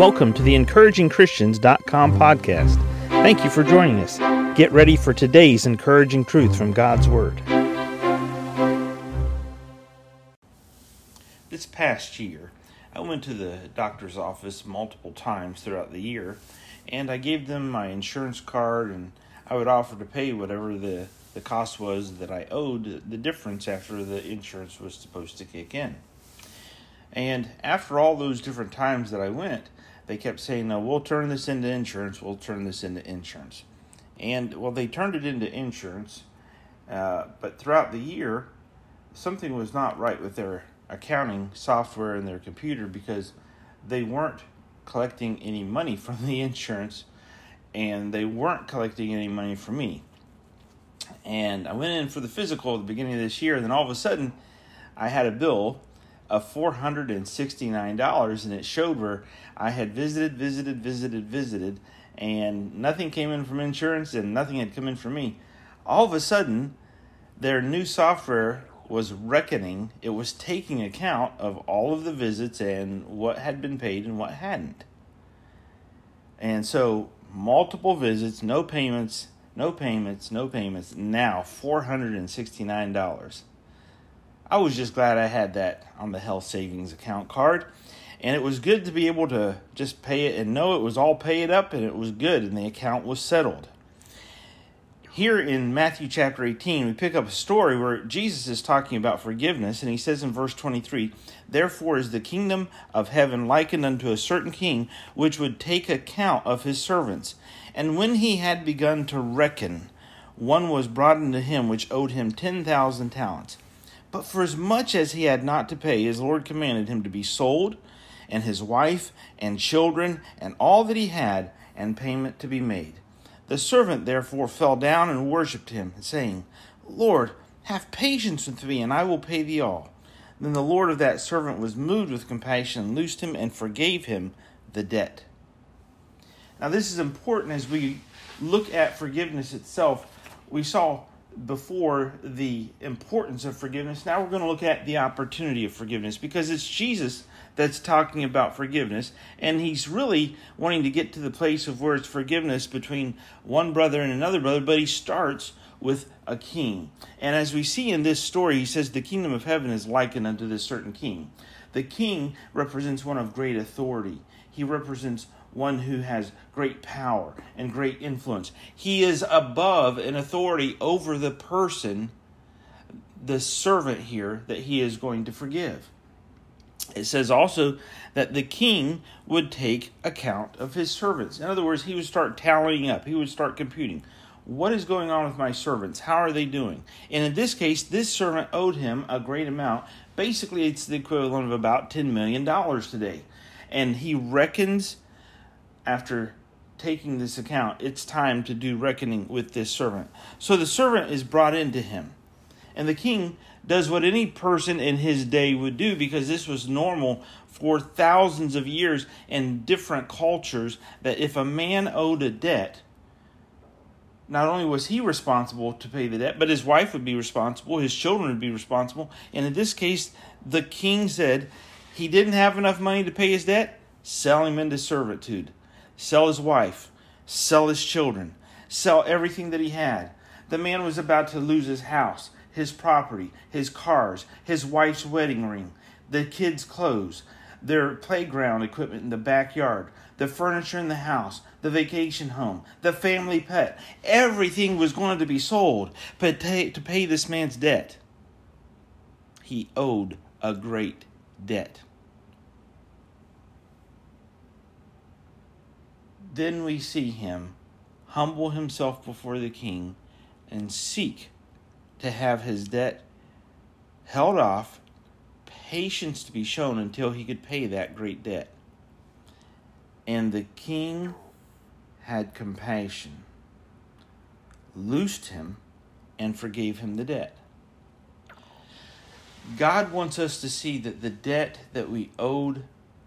Welcome to the EncouragingChristians.com podcast. Thank you for joining us. Get ready for today's encouraging truth from God's Word. This past year, I went to the doctor's office multiple times throughout the year, and I gave them my insurance card, and I would offer to pay whatever the cost was that I owed, the difference after the insurance was supposed to kick in. And after all those different times that I went, they kept saying, "No, we'll turn this into insurance, we'll turn this into insurance." And, well, they turned it into insurance, but throughout the year, something was not right with their accounting software and their computer, because they weren't collecting any money from the insurance, and they weren't collecting any money from me. And I went in for the physical at the beginning of this year, and then all of a sudden, I had a bill of $469, and it showed where I had visited, and nothing came in from insurance, and nothing had come in from me. All of a sudden, their new software was reckoning. It was taking account of all of the visits and what had been paid and what hadn't. And so, multiple visits, no payments, now $469. I was just glad I had that on the health savings account card, and it was good to be able to just pay it and know it was all paid up, and it was good, and the account was settled. Here in Matthew chapter 18, we pick up a story where Jesus is talking about forgiveness, and he says in verse 23, "Therefore is the kingdom of heaven likened unto a certain king, which would take account of his servants. And when he had begun to reckon, one was brought unto him which owed him 10,000 talents. But for as much as he had not to pay, his Lord commanded him to be sold, and his wife, and children, and all that he had, and payment to be made. The servant therefore fell down and worshipped him, saying, Lord, have patience with me, and I will pay thee all. Then the Lord of that servant was moved with compassion, and loosed him, and forgave him the debt." Now this is important as we look at forgiveness itself. We saw before the importance of forgiveness. Now we're going to look at the opportunity of forgiveness, because it's Jesus that's talking about forgiveness, and he's really wanting to get to the place of where it's forgiveness between one brother and another brother, but he starts with a king. And as we see in this story, he says the kingdom of heaven is likened unto this certain king. The king represents one of great authority. He represents one who has great power and great influence. He is above and authority over the person, the servant here, that he is going to forgive. It says also that the king would take account of his servants. In other words, he would start tallying up. He would start computing. What is going on with my servants? How are they doing? And in this case, this servant owed him a great amount. Basically, it's the equivalent of about $10 million today. And he reckons, after taking this account, it's time to do reckoning with this servant. So the servant is brought into him. And the king does what any person in his day would do, because this was normal for thousands of years in different cultures, that if a man owed a debt, not only was he responsible to pay the debt, but his wife would be responsible, his children would be responsible. And in this case, the king said he didn't have enough money to pay his debt, sell him into servitude. Sell his wife, sell his children, sell everything that he had. The man was about to lose his house, his property, his cars, his wife's wedding ring, the kids' clothes, their playground equipment in the backyard, the furniture in the house, the vacation home, the family pet. Everything was going to be sold to pay this man's debt. He owed a great debt. Then we see him humble himself before the king and seek to have his debt held off, patience to be shown until he could pay that great debt. And the king had compassion, loosed him, and forgave him the debt. God wants us to see that the debt that we owed